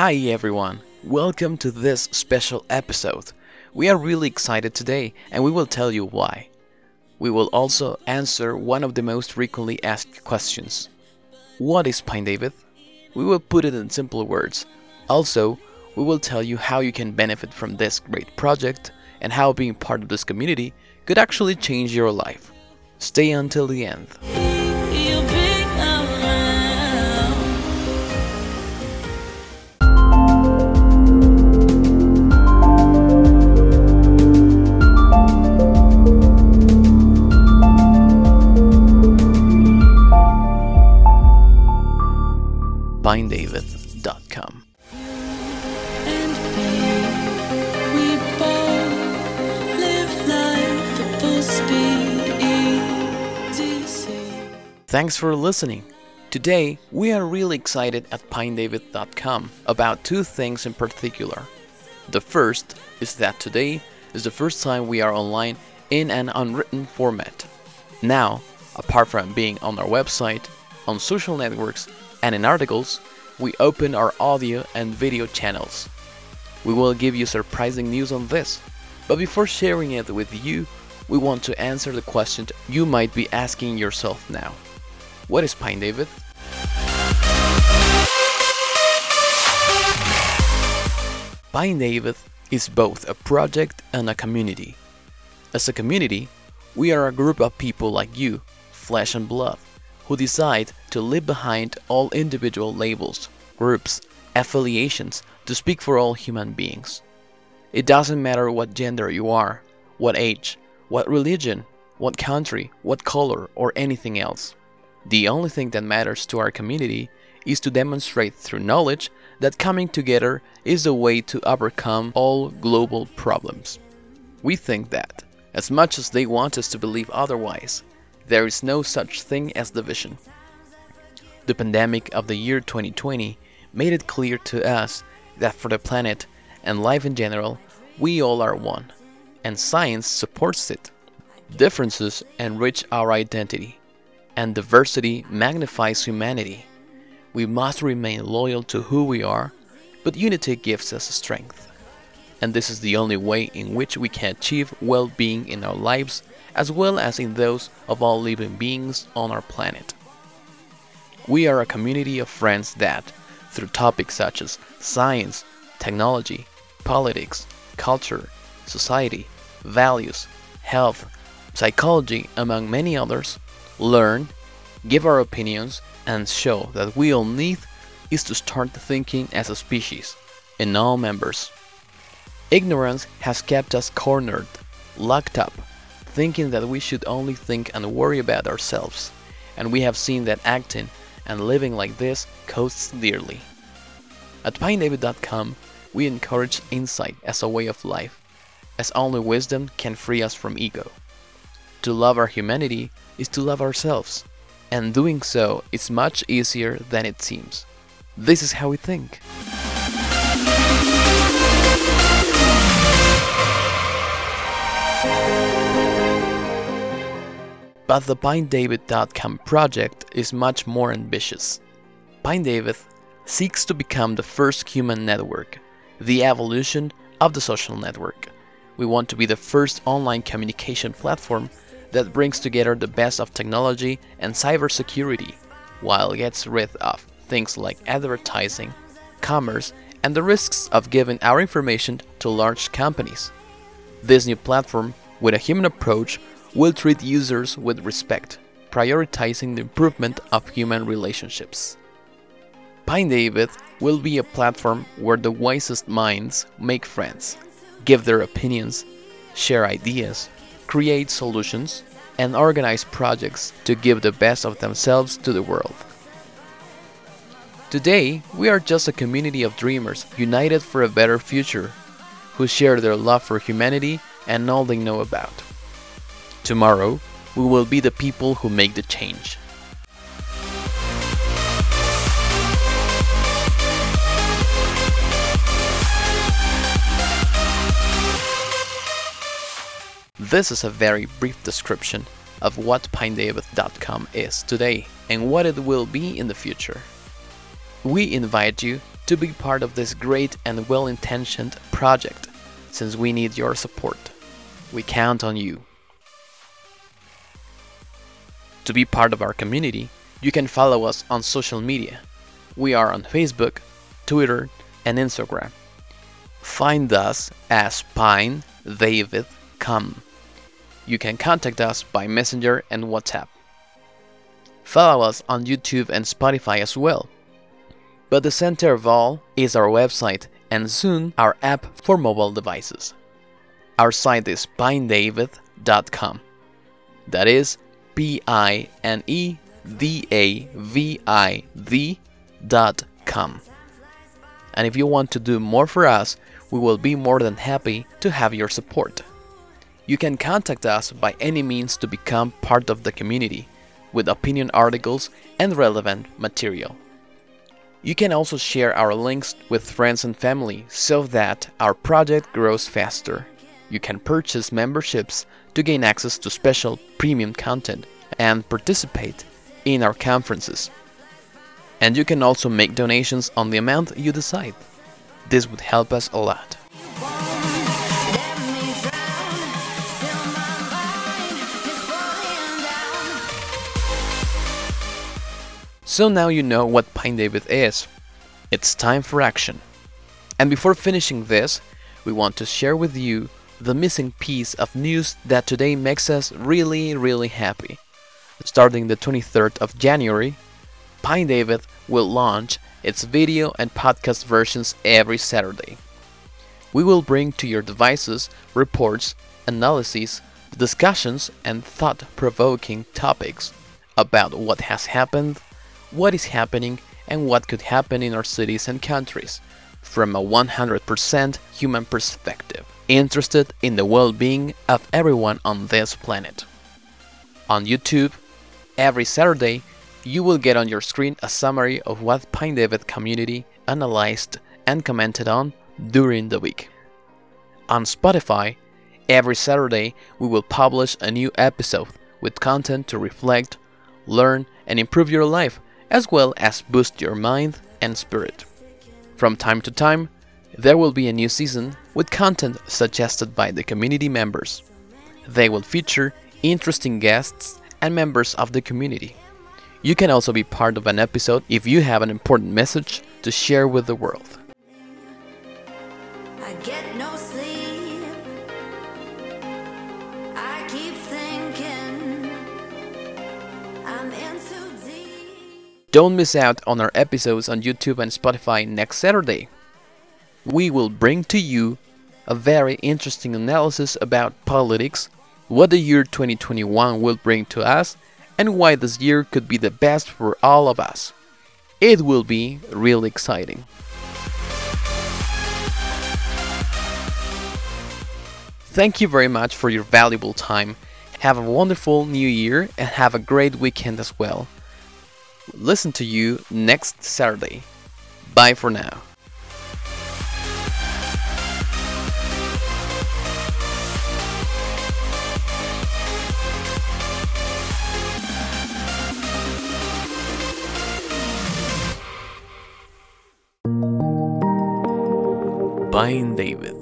Hi everyone, welcome to this special episode. We are really excited today and we will tell you why. We will also answer one of the most frequently asked questions. What is PineDavid? We will put it in simple words. Also, we will tell you how you can benefit from this great project and how being part of this community could actually change your life. Stay until the end. PineDavid.com. Thanks for listening. Today, we are really excited at PineDavid.com about two things in particular. The first is that today is the first time we are online in an unwritten format. Now, apart from being on our website, on social networks, and in articles, we open our audio and video channels. We will give you surprising news on this, but before sharing it with you, we want to answer the question you might be asking yourself now. What is PineDavid? PineDavid is both a project and a community. As a community, we are a group of people like you, flesh and blood, who decide to leave behind all individual labels, groups, affiliations to speak for all human beings. It doesn't matter what gender you are, what age, what religion, what country, what color, or anything else. The only thing that matters to our community is to demonstrate through knowledge that coming together is the way to overcome all global problems. We think that, as much as they want us to believe otherwise, there is no such thing as division. The pandemic of the year 2020 made it clear to us that for the planet and life in general, we all are one, and science supports it. Differences enrich our identity, and diversity magnifies humanity. We must remain loyal to who we are, but unity gives us strength. And this is the only way in which we can achieve well-being in our lives as well as in those of all living beings on our planet. We are a community of friends that, through topics such as science, technology, politics, culture, society, values, health, psychology, among many others, learn, give our opinions, and show that we all need is to start thinking as a species, in all members. Ignorance has kept us cornered, locked up, thinking that we should only think and worry about ourselves, and we have seen that acting and living like this costs dearly. At PineDavid.com, we encourage insight as a way of life, as only wisdom can free us from ego. To love our humanity is to love ourselves, and doing so is much easier than it seems. This is how we think. But the PineDavid.com project is much more ambitious. PineDavid seeks to become the first human network, the evolution of the social network. We want to be the first online communication platform that brings together the best of technology and cybersecurity, while gets rid of things like advertising, commerce, and the risks of giving our information to large companies. This new platform, with a human approach, will treat users with respect, prioritizing the improvement of human relationships. PineDavid will be a platform where the wisest minds make friends, give their opinions, share ideas, create solutions, and organize projects to give the best of themselves to the world. Today, we are just a community of dreamers united for a better future, who share their love for humanity and all they know about. Tomorrow, we will be the people who make the change. This is a very brief description of what PineDavid.com is today and what it will be in the future. We invite you to be part of this great and well-intentioned project, since we need your support. We count on you. To be part of our community, you can follow us on social media. We are on Facebook, Twitter, and Instagram. Find us as PineDavid.com. You can contact us by Messenger and WhatsApp. Follow us on YouTube and Spotify as well. But the center of all is our website and soon our app for mobile devices. Our site is PineDavid.com. That is PineDavid.com. And if you want to do more for us, we will be more than happy to have your support. You can contact us by any means to become part of the community, with opinion articles and relevant material. You can also share our links with friends and family so that our project grows faster. You can purchase memberships to gain access to special premium content and participate in our conferences. And you can also make donations on the amount you decide. This would help us a lot. So now you know what PineDavid is. It's time for action. And before finishing this, we want to share with you the missing piece of news that today makes us really, really happy. Starting the 23rd of January, PineDavid will launch its video and podcast versions every Saturday. We will bring to your devices reports, analyses, discussions, and thought-provoking topics about what has happened, what is happening, and what could happen in our cities and countries, from a 100% human perspective, interested in the well-being of everyone on this planet. On YouTube, every Saturday, you will get on your screen a summary of what PineDavid community analyzed and commented on during the week. On Spotify, every Saturday, we will publish a new episode with content to reflect, learn, and improve your life, as well as boost your mind and spirit. From time to time, there will be a new season with content suggested by the community members. They will feature interesting guests and members of the community. You can also be part of an episode if you have an important message to share with the world. I get no sleep. I keep thinking I'm in too deep. Don't miss out on our episodes on YouTube and Spotify next Saturday. We will bring to you a very interesting analysis about politics, what the year 2021 will bring to us, and why this year could be the best for all of us. It will be really exciting. Thank you very much for your valuable time. Have a wonderful new year and have a great weekend as well. Listen to you next Saturday. Bye for now. PineDavid.